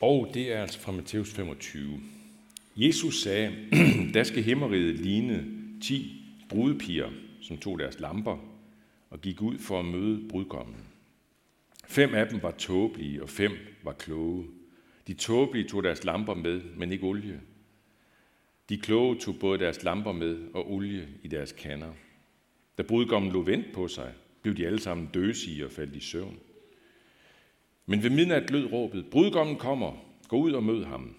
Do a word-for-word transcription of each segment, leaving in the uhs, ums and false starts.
Og det er altså fra Matteus femogtyve. Jesus sagde, der skal himmeriget ligne ti brudepiger, som tog deres lamper og gik ud for at møde brudgommen. Fem af dem var tåbelige, og fem var kloge. De tåbelige tog deres lamper med, men ikke olie. De kloge tog både deres lamper med og olie i deres kander. Da brudgommen lå vent på sig, blev de alle sammen døsige og faldt i søvn. Men ved midnat lød råbet, brudgommen kommer, gå ud og mød ham.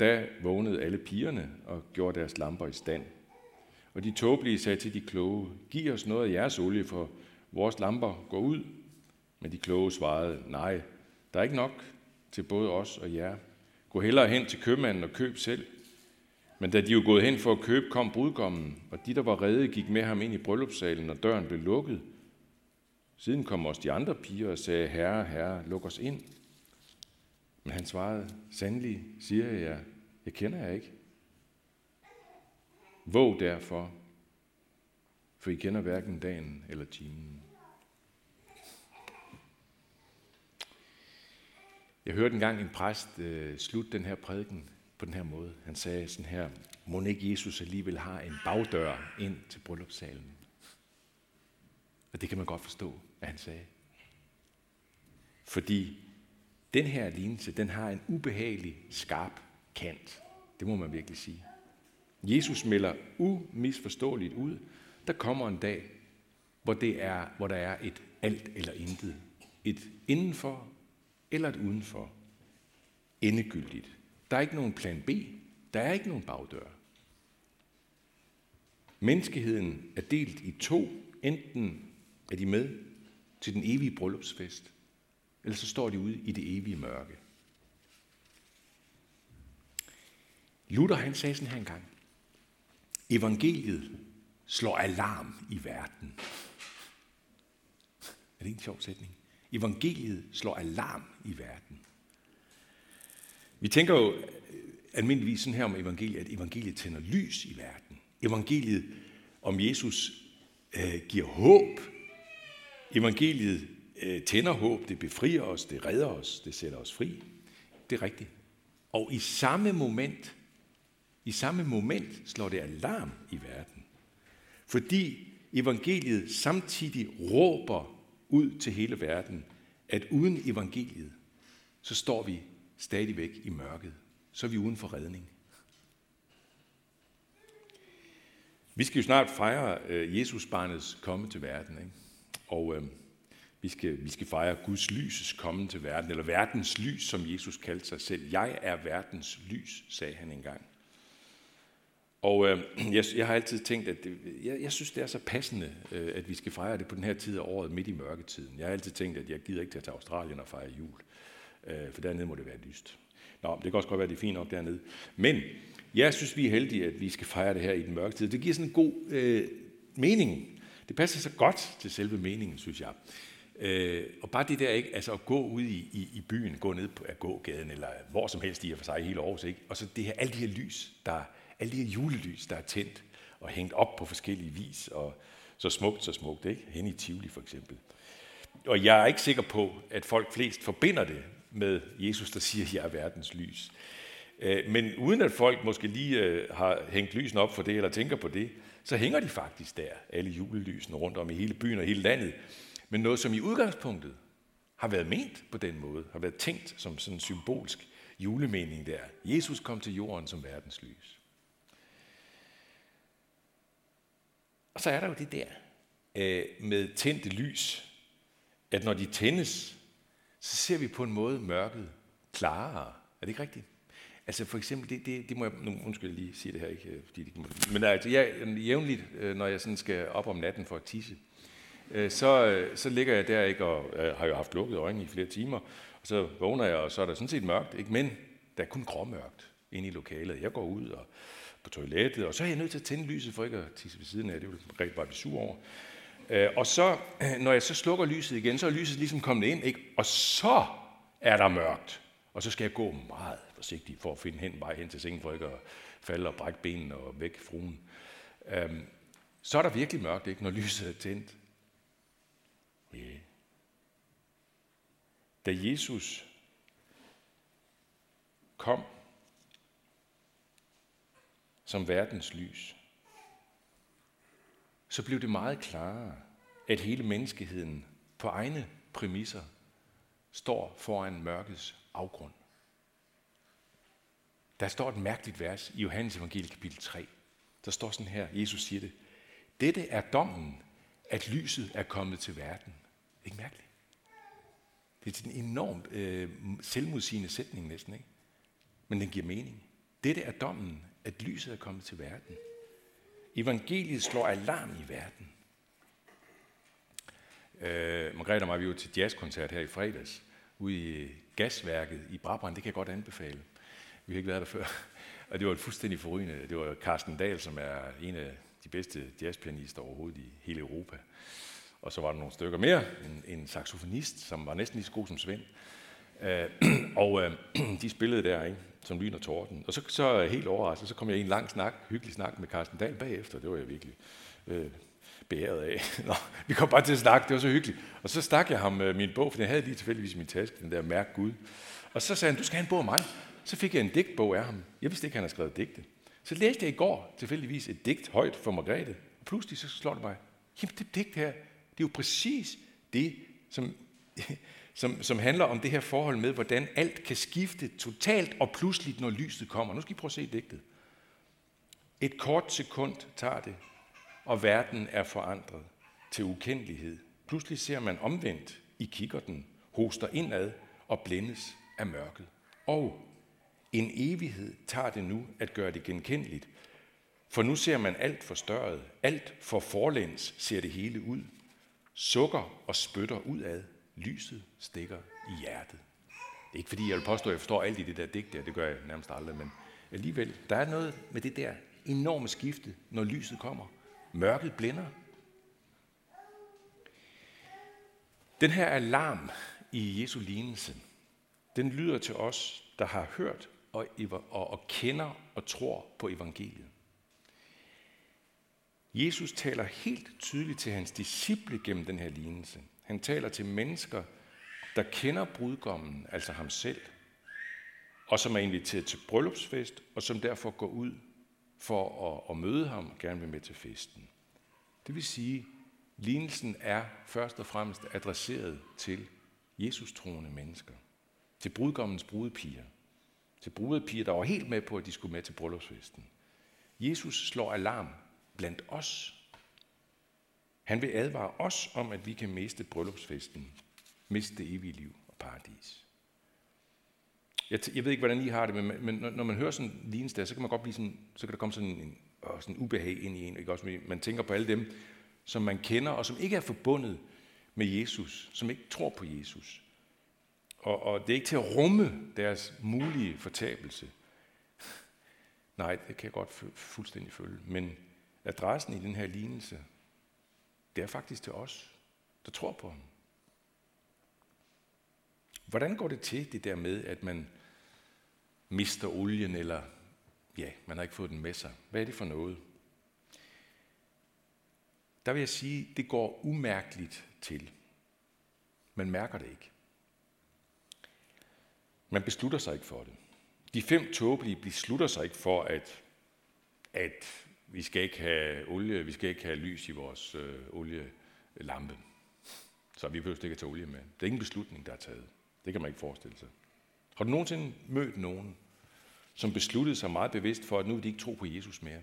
Da vågnede alle pigerne og gjorde deres lamper i stand. Og de tåbelige sagde til de kloge, giv os noget af jeres olie, for vores lamper går ud. Men de kloge svarede, nej, der er ikke nok til både os og jer. Gå hellere hen til købmanden og køb selv. Men da de var gået hen for at købe, kom brudgommen, og de, der var rede, gik med ham ind i bryllupssalen, og døren blev lukket. Siden kom også de andre piger og sagde, herre, herre, luk os ind. Men han svarede, sandelig siger jeg jer, jeg kender jer ikke. Våg derfor, for I kender hverken dagen eller timen. Jeg hørte engang en præst øh, slutte den her prædiken på den her måde. Han sagde sådan her, mon ikke Jesus alligevel har en bagdør ind til bryllupssalen? Og det kan man godt forstå, at han sagde. Fordi den her lignelse, den har en ubehagelig, skarp kant. Det må man virkelig sige. Jesus melder umisforståeligt ud, der kommer en dag, hvor, det er, hvor der er et alt eller intet. Et indenfor eller et udenfor. Endegyldigt. Der er ikke nogen plan B. Der er ikke nogen bagdør. Menneskeheden er delt i to. Enten er de med til den evige bryllupsfest, eller så står de ude i det evige mørke. Luther han sagde sådan her engang. Evangeliet slår alarm i verden. Er det ikke en sjov sætning? Evangeliet slår alarm i verden. Vi tænker jo almindeligvis sådan her om evangeliet, at evangeliet tænder lys i verden. Evangeliet om Jesus øh, giver håb. Evangeliet øh, tænder håb, det befrier os, det redder os, det sætter os fri. Det er rigtigt. Og i samme moment, i samme moment slår det alarm i verden. Fordi evangeliet samtidig råber ud til hele verden, at uden evangeliet, så står vi stadigvæk i mørket. Så er vi uden for redning. Vi skal jo snart fejre øh, Jesusbarnets komme til verden, ikke? Og øh, vi, skal, vi skal fejre Guds lyses komme til verden, eller verdens lys, som Jesus kaldte sig selv. Jeg er verdens lys, sagde han engang. Og øh, jeg, jeg har altid tænkt, at det, jeg, jeg synes, det er så passende, øh, at vi skal fejre det på den her tid af året, midt i mørketiden. Jeg har altid tænkt, at jeg gider ikke til at tage Australien og fejre jul, øh, for dernede må det være lyst. Nå, det kan også godt være, det er fint nok dernede. Men jeg synes, vi er heldige, at vi skal fejre det her i den mørke tid. Det giver sådan en god øh, mening. Det passer så godt til selve meningen, synes jeg. Øh, og bare det der, ikke? Altså at gå ud i, i, i byen, gå ned på gågaden, eller hvor som helst i og for sig i hele Aarhus, ikke? Og så det her, alle de her lys, der alle de her julelys, der er tændt og hængt op på forskellige vis, og så smukt, så smukt, ikke? Hen i Tivoli for eksempel. Og jeg er ikke sikker på, at folk flest forbinder det med Jesus, der siger, jeg er verdens lys. Men uden at folk måske lige har hængt lysen op for det, eller tænker på det, så hænger de faktisk der, alle julelysene rundt om i hele byen og hele landet. Men noget, som i udgangspunktet har været ment på den måde, har været tænkt som sådan en symbolsk julemening der. Jesus kom til jorden som verdens lys. Og så er der jo det der med tændte lys, at når de tændes, så ser vi på en måde mørket klarere. Er det ikke rigtigt? Altså for eksempel, det, det, det må jeg, nu undskyld jeg lige sige det her, ikke, fordi det må, men altså, jeg, jævnligt, når jeg sådan skal op om natten for at tisse, så, så ligger jeg der, ikke, og jeg har jo haft lukket øjnene i flere timer, og så vågner jeg, og så er der sådan set mørkt, ikke, men der er kun gråmørkt inde i lokalet. Jeg går ud og på toilettet, og så er jeg nødt til at tænde lyset, for ikke at tisse ved siden af, det vil jeg rigtig bare blive sur over. Og så, når jeg så slukker lyset igen, så er lyset ligesom kommet ind, ikke? Og så er der mørkt. Og så skal jeg gå meget forsigtigt for at finde hen, vej hen til sengen, for ikke at falde og brække benene og vække fruen. Øhm, så er der virkelig mørkt, ikke? Når lyset er tændt. Yeah. Da Jesus kom som verdens lys, så blev det meget klarere, at hele menneskeheden på egne præmisser står foran mørkets afgrund. Der står et mærkeligt vers i Johannes evangeliet kapitel tre. Der står sådan her, Jesus siger det. Dette er dommen, at lyset er kommet til verden. Ikke mærkeligt? Det er en enormt øh, selvmodsigende sætning næsten, ikke? Men den giver mening. Dette er dommen, at lyset er kommet til verden. Evangeliet slår alarm i verden. Øh, Margrethe og mig, vi var til jazzkoncert her i fredags, ude i gasværket i Brabrand. Det kan jeg godt anbefale. Vi har ikke været der før. Og det var et fuldstændig forrygende. Det var Carsten Dahl, som er en af de bedste jazzpianister overhovedet i hele Europa. Og så var der nogle stykker mere. En, en saxofonist, som var næsten lige så god som Svend. Øh, og øh, de spillede der, ikke? Som lyn og torden. Og så, så helt overraskende, så kom jeg i en lang snak, hyggelig snak med Carsten Dahl bagefter. Det var jeg virkelig øh, beæret af. Nå, vi kom bare til at snakke, det var så hyggeligt. Og så stak jeg ham øh, min bog, for jeg havde lige tilfældigvis i min taske, den der Mærk Gud. Og så sagde han, du skal have en bog af mig. Så fik jeg en digtbog af ham. Jeg vidste ikke, han havde skrevet digte. Så læste jeg i går tilfældigvis et digt højt for Margrethe. Og pludselig så slår det mig, jamen det digt her, det er jo præcis det, som, som, som handler om det her forhold med, hvordan alt kan skifte totalt og pludseligt, når lyset kommer. Nu skal I prøve at se digtet. Et kort sekund tager det, og verden er forandret til ukendelighed. Pludselig ser man omvendt i kikkerten, hoster indad og blændes af mørket. Og en evighed tager det nu at gøre det genkendeligt, for nu ser man alt forstørret, alt for forlæns ser det hele ud. Sukker og spytter udad, lyset stikker i hjertet. Det er ikke fordi, jeg vil påstå, at jeg forstår alt i det der digt der, det gør jeg nærmest aldrig, men alligevel, der er noget med det der enorme skifte, når lyset kommer. Mørket blænder. Den her alarm i Jesu lignelse, den lyder til os, der har hørt og, og, og kender og tror på evangeliet. Jesus taler helt tydeligt til hans disciple gennem den her lignelse. Han taler til mennesker, der kender brudgommen, altså ham selv, og som er inviteret til bryllupsfest, og som derfor går ud for at, at møde ham og gerne vil med til festen. Det vil sige, lignelsen er først og fremmest adresseret til Jesus-troende mennesker. Til brudgommens brudepiger. Til brudepiger, der var helt med på, at de skulle med til bryllupsfesten. Jesus slår alarm blandt os. Han vil advare os om, at vi kan miste bryllupsfesten, miste det evige liv og paradis. Jeg, t- jeg ved ikke, hvordan I har det, men, men når, når man hører sådan en lignelse der, så kan man godt blive sådan, så kan der komme sådan en åh, sådan ubehag ind i en. Ikke? Også, man tænker på alle dem, som man kender, og som ikke er forbundet med Jesus, som ikke tror på Jesus. Og, og det er ikke til at rumme deres mulige fortabelse. Nej, det kan jeg godt fu- fuldstændig følge, men adressen i den her lignelse, det er faktisk til os, der tror på ham. Hvordan går det til, det der med, at man mister olien, eller ja, man har ikke fået den med sig? Hvad er det for noget? Der vil jeg sige, det går umærkeligt til. Man mærker det ikke. Man beslutter sig ikke for det. De fem tåbelige beslutter sig ikke for, at, at vi skal ikke have olie, vi skal ikke have lys i vores øh, olielampe. Så vi behøver ikke at tage olie med. Det er ikke en beslutning, der er taget. Det kan man ikke forestille sig. Har du nogensinde mødt nogen, som besluttede sig meget bevidst for, at nu vil de ikke tro på Jesus mere?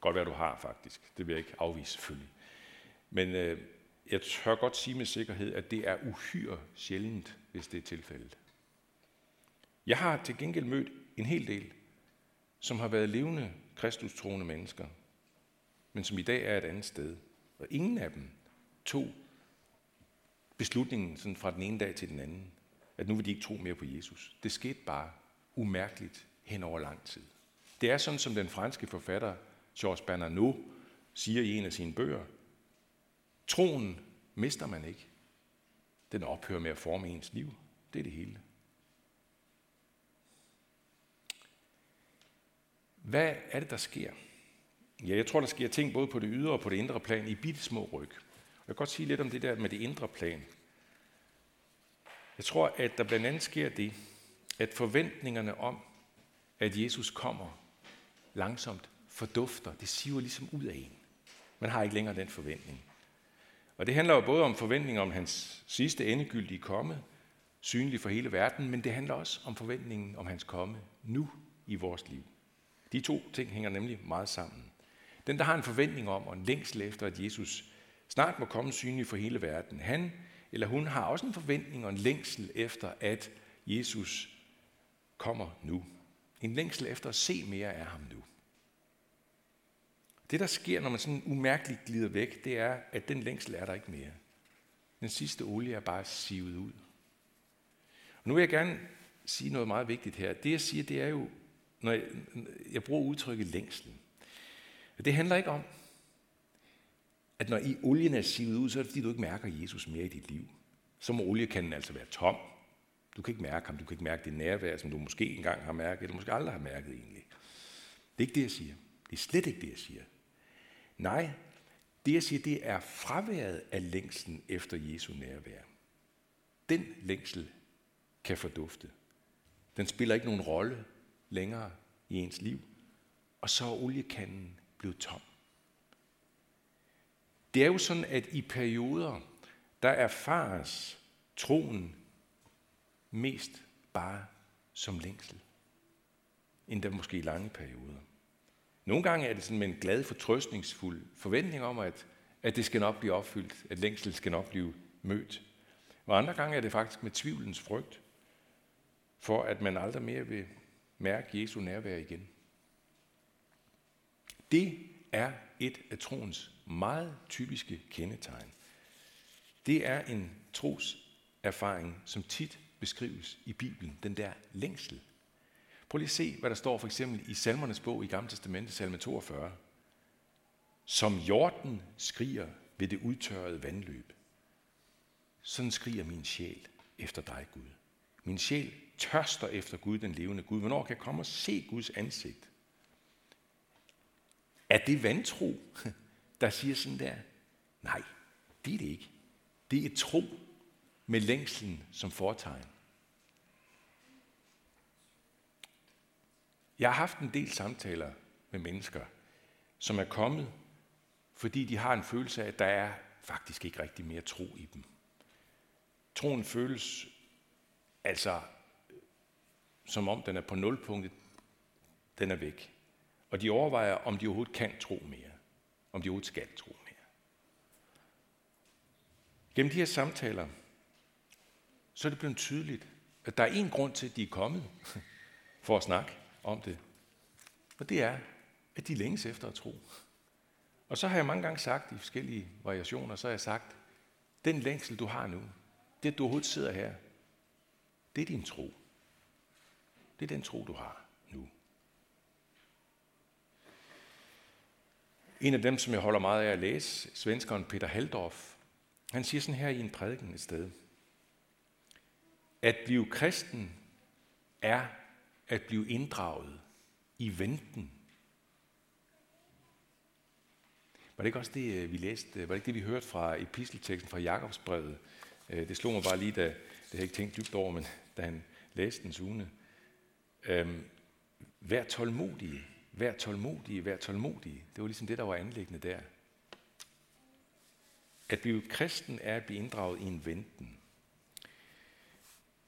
Godt være, du har faktisk. Det vil jeg ikke afvise, selvfølgelig. Men øh, jeg tør godt sige med sikkerhed, at det er uhyre sjældent, hvis det er tilfældet. Jeg har til gengæld mødt en hel del, som har været levende kristustroende mennesker, men som i dag er et andet sted. Og ingen af dem tog beslutningen sådan fra den ene dag til den anden, at nu vil de ikke tro mere på Jesus. Det skete bare umærkeligt hen over lang tid. Det er sådan, som den franske forfatter Georges Bernano siger i en af sine bøger. Troen mister man ikke. Den ophører med at forme ens liv. Det er det hele. Hvad er det, der sker? Ja, jeg tror, der sker ting både på det ydre og på det indre plan i bitte små ryg. Jeg kan godt sige lidt om det der med det indre plan. Jeg tror, at der blandt andet sker det, at forventningerne om, at Jesus kommer langsomt, fordufter. Det siver ligesom ud af en. Man har ikke længere den forventning. Og det handler jo både om forventningen om hans sidste endegyldige komme, synlig for hele verden, men det handler også om forventningen om hans komme nu i vores liv. De to ting hænger nemlig meget sammen. Den, der har en forventning om og en længsel efter, at Jesus snart må komme synlig for hele verden, han eller hun har også en forventning og en længsel efter, at Jesus kommer nu. En længsel efter at se mere af ham nu. Det, der sker, når man sådan umærkeligt glider væk, det er, at den længsel er der ikke mere. Den sidste olie er bare sivet ud. Og nu vil jeg gerne sige noget meget vigtigt her. Det, jeg siger, det er jo, når jeg, jeg bruger udtrykket længslen. Det handler ikke om, at når olien er sivet ud, så er det, fordi du ikke mærker Jesus mere i dit liv. Så må oliekanden altså være tom. Du kan ikke mærke ham, du kan ikke mærke det nærvær, som du måske engang har mærket, eller måske aldrig har mærket egentlig. Det er ikke det, jeg siger. Det er slet ikke det, jeg siger. Nej, det jeg siger, det er fraværet af længslen efter Jesu nærvær. Den længsel kan fordufte. Den spiller ikke nogen rolle længere i ens liv. Og så er oliekanden blevet tom. Det er jo sådan, at i perioder, der erfares troen mest bare som længsel. Endda måske i lange perioder. Nogle gange er det sådan med en glad, fortrøstningsfuld forventning om, at, at det skal nok blive opfyldt, at længsel skal nok blive mødt. Og andre gange er det faktisk med tvivlens frygt, for at man aldrig mere vil mærke Jesu nærvær igen. Det er et af troens meget typiske kendetegn. Det er en troserfaring, som tit beskrives i Bibelen, den der længsel. Prøv lige at se, hvad der står for eksempel i Salmernes bog i Gamle Testamente, Salme toogfyrre. Som hjorten skriger ved det udtørrede vandløb, sådan skriger min sjæl efter dig, Gud. Min sjæl tørster efter Gud, den levende Gud. Hvornår kan jeg komme og se Guds ansigt? Er det vantro, der siger sådan der? Nej, det er det ikke. Det er tro med længslen som fortegn. Jeg har haft en del samtaler med mennesker, som er kommet, fordi de har en følelse af, at der er faktisk ikke rigtig mere tro i dem. Troen føles altså, som om den er på nulpunktet, den er væk. Og de overvejer, om de overhovedet kan tro mere, om de overhovedet skal tro mere. Gennem de her samtaler, så er det blevet tydeligt, at der er en grund til, at de er kommet for at snakke om det. Og det er, at de længes efter at tro. Og så har jeg mange gange sagt, i forskellige variationer, så har jeg sagt, den længsel, du har nu, det, at du overhovedet sidder her, det er din tro. Det er den tro, du har nu. En af dem, som jeg holder meget af at læse, svenskeren Peter Haldorf, han siger sådan her i en prædiken et sted. At blive kristen er at blive inddraget i venten. Var det ikke også det, vi læste? Var det ikke det, vi hørte fra epistelteksten fra Jakobsbrevet? Det slog mig bare lige, da det havde jeg ikke tænkt dybt over, men da han læste den sune. Øhm, vær tålmodige, vær tålmodige, vær tålmodige. Det var ligesom det, der var anliggende der. At blive kristen er at blive inddraget i en venten.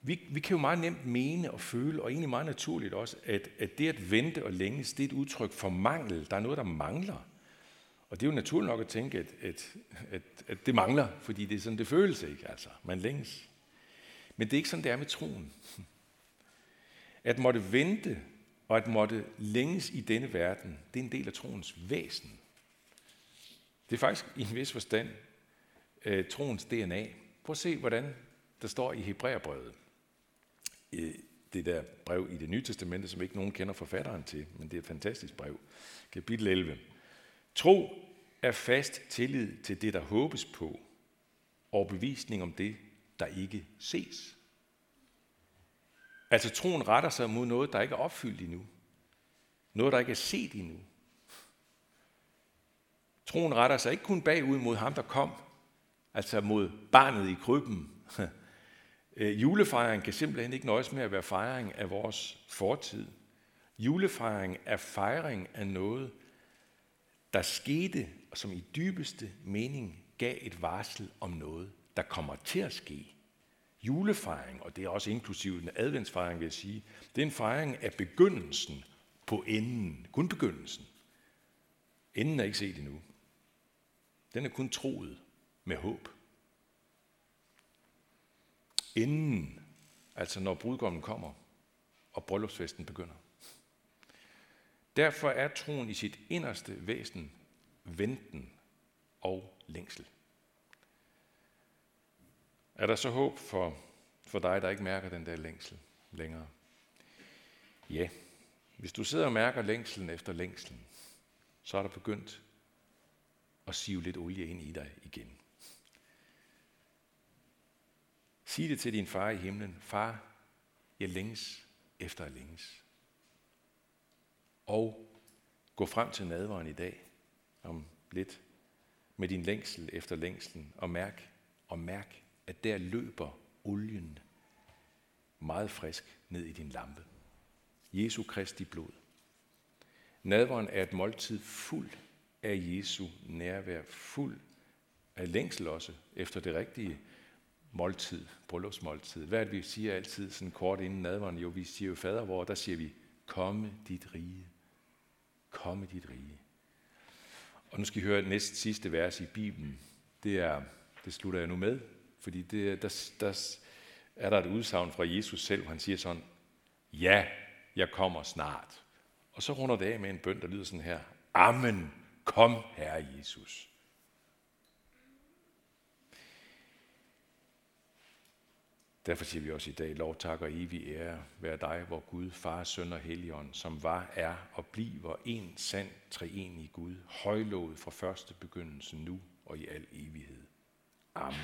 Vi, vi kan jo meget nemt mene og føle, og egentlig meget naturligt også, at, at det at vente og længes, det er et udtryk for mangel. Der er noget, der mangler. Og det er jo naturligt nok at tænke, at, at, at, at det mangler, fordi det er sådan, det føles ikke, altså. Man længes. Men det er ikke sådan, det er med troen. At måtte vente og at måtte længes i denne verden, det er en del af troens væsen. Det er faktisk i en vis forstand uh, troens D N A. Prøv at se, hvordan der står i Hebræerbrevet. Det der brev i det nye testamente, som ikke nogen kender forfatteren til, men det er et fantastisk brev. Kapitel elleve. Tro er fast tillid til det, der håbes på, og bevisning om det, der ikke ses. Altså troen retter sig mod noget, der ikke er opfyldt endnu. Noget, der ikke er set endnu. Troen retter sig ikke kun bagud mod ham, der kom, altså mod barnet i krybben. Julefejringen kan simpelthen ikke nøjes med at være fejring af vores fortid. Julefejring er fejring af noget, der skete, og som i dybeste mening gav et varsel om noget, der kommer til at ske. Julefejring, og det er også inklusive den adventsfejring, vil jeg sige, det er en fejring af begyndelsen på enden. Kun begyndelsen. Enden er ikke set endnu. Den er kun troet med håb. Enden, altså når brudgommen kommer, og bryllupsfesten begynder. Derfor er troen i sit inderste væsen venten og længsel. Er der så håb for, for dig, der ikke mærker den der længsel længere? Ja, hvis du sidder og mærker længselen efter længselen, så er der begyndt at sive lidt olie ind i dig igen. Sig det til din far i himlen. Far, jeg længes efter at længes. Og gå frem til nadveren i dag, om lidt, med din længsel efter længslen, og mærk, og mærk, at der løber olien meget frisk ned i din lampe. Jesu Kristi blod. Nadveren er et måltid fuld af Jesu nærvær, fuld af længsel også efter det rigtige måltid, bryllupsmåltid. Hvad det, vi siger altid sådan kort inden nadveren? Jo, vi siger jo fadervor, der siger vi, komme dit rige, komme dit rige. Og nu skal I høre næst sidste vers i Bibelen. Det er, det slutter jeg nu med, fordi det, der, der er der et udsagn fra Jesus selv, han siger sådan, ja, jeg kommer snart. Og så runder det af med en bøn, der lyder sådan her, amen, kom Herre Jesus. Derfor siger vi også i dag, lov, tak og evig ære være dig, vor Gud, Far, Søn og Helligånd, som var, er og bliver en sand treenig Gud, højlovet fra første begyndelse nu og i al evighed. Amen.